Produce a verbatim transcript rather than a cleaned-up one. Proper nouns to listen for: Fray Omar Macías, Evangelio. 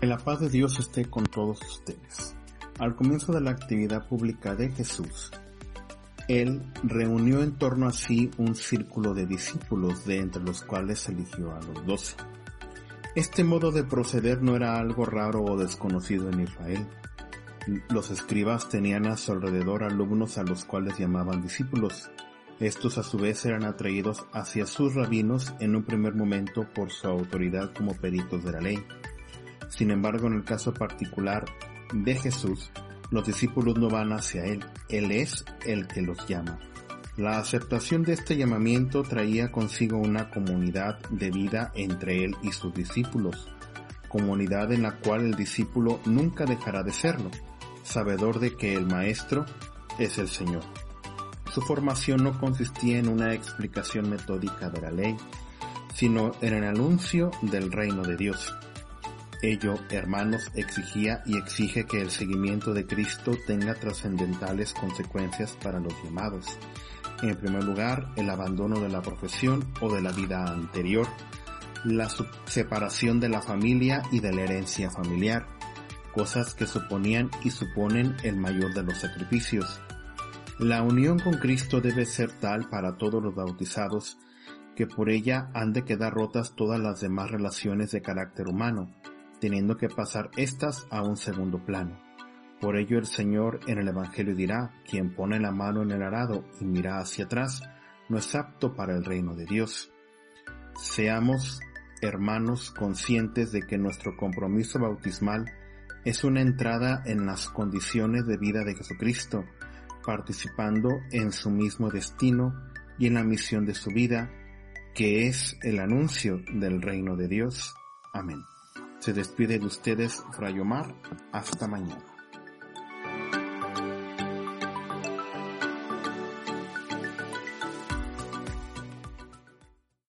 Que la paz de Dios esté con todos ustedes. Al comienzo de la actividad pública de Jesús, Él reunió en torno a sí un círculo de discípulos, de entre los cuales eligió a los doce. Este modo de proceder no era algo raro o desconocido en Israel. Los escribas tenían a su alrededor alumnos a los cuales llamaban discípulos. Estos a su vez eran atraídos hacia sus rabinos en un primer momento por su autoridad como peritos de la ley. Sin embargo, en el caso particular de Jesús, los discípulos no van hacia Él, Él es el que los llama. La aceptación de este llamamiento traía consigo una comunidad de vida entre Él y sus discípulos, comunidad en la cual el discípulo nunca dejará de serlo, sabedor de que el Maestro es el Señor. Su formación no consistía en una explicación metódica de la ley, sino en el anuncio del reino de Dios. Ello, hermanos, exigía y exige que el seguimiento de Cristo tenga trascendentales consecuencias para los llamados. En primer lugar, el abandono de la profesión o de la vida anterior, la separación de la familia y de la herencia familiar, cosas que suponían y suponen el mayor de los sacrificios. La unión con Cristo debe ser tal para todos los bautizados que por ella han de quedar rotas todas las demás relaciones de carácter humano, teniendo que pasar éstas a un segundo plano. Por ello el Señor en el Evangelio dirá: quien pone la mano en el arado y mira hacia atrás, no es apto para el reino de Dios. Seamos, hermanos, conscientes de que nuestro compromiso bautismal es una entrada en las condiciones de vida de Jesucristo, participando en su mismo destino y en la misión de su vida, que es el anuncio del reino de Dios. Amén. Se despide de ustedes Fray Omar. Hasta mañana.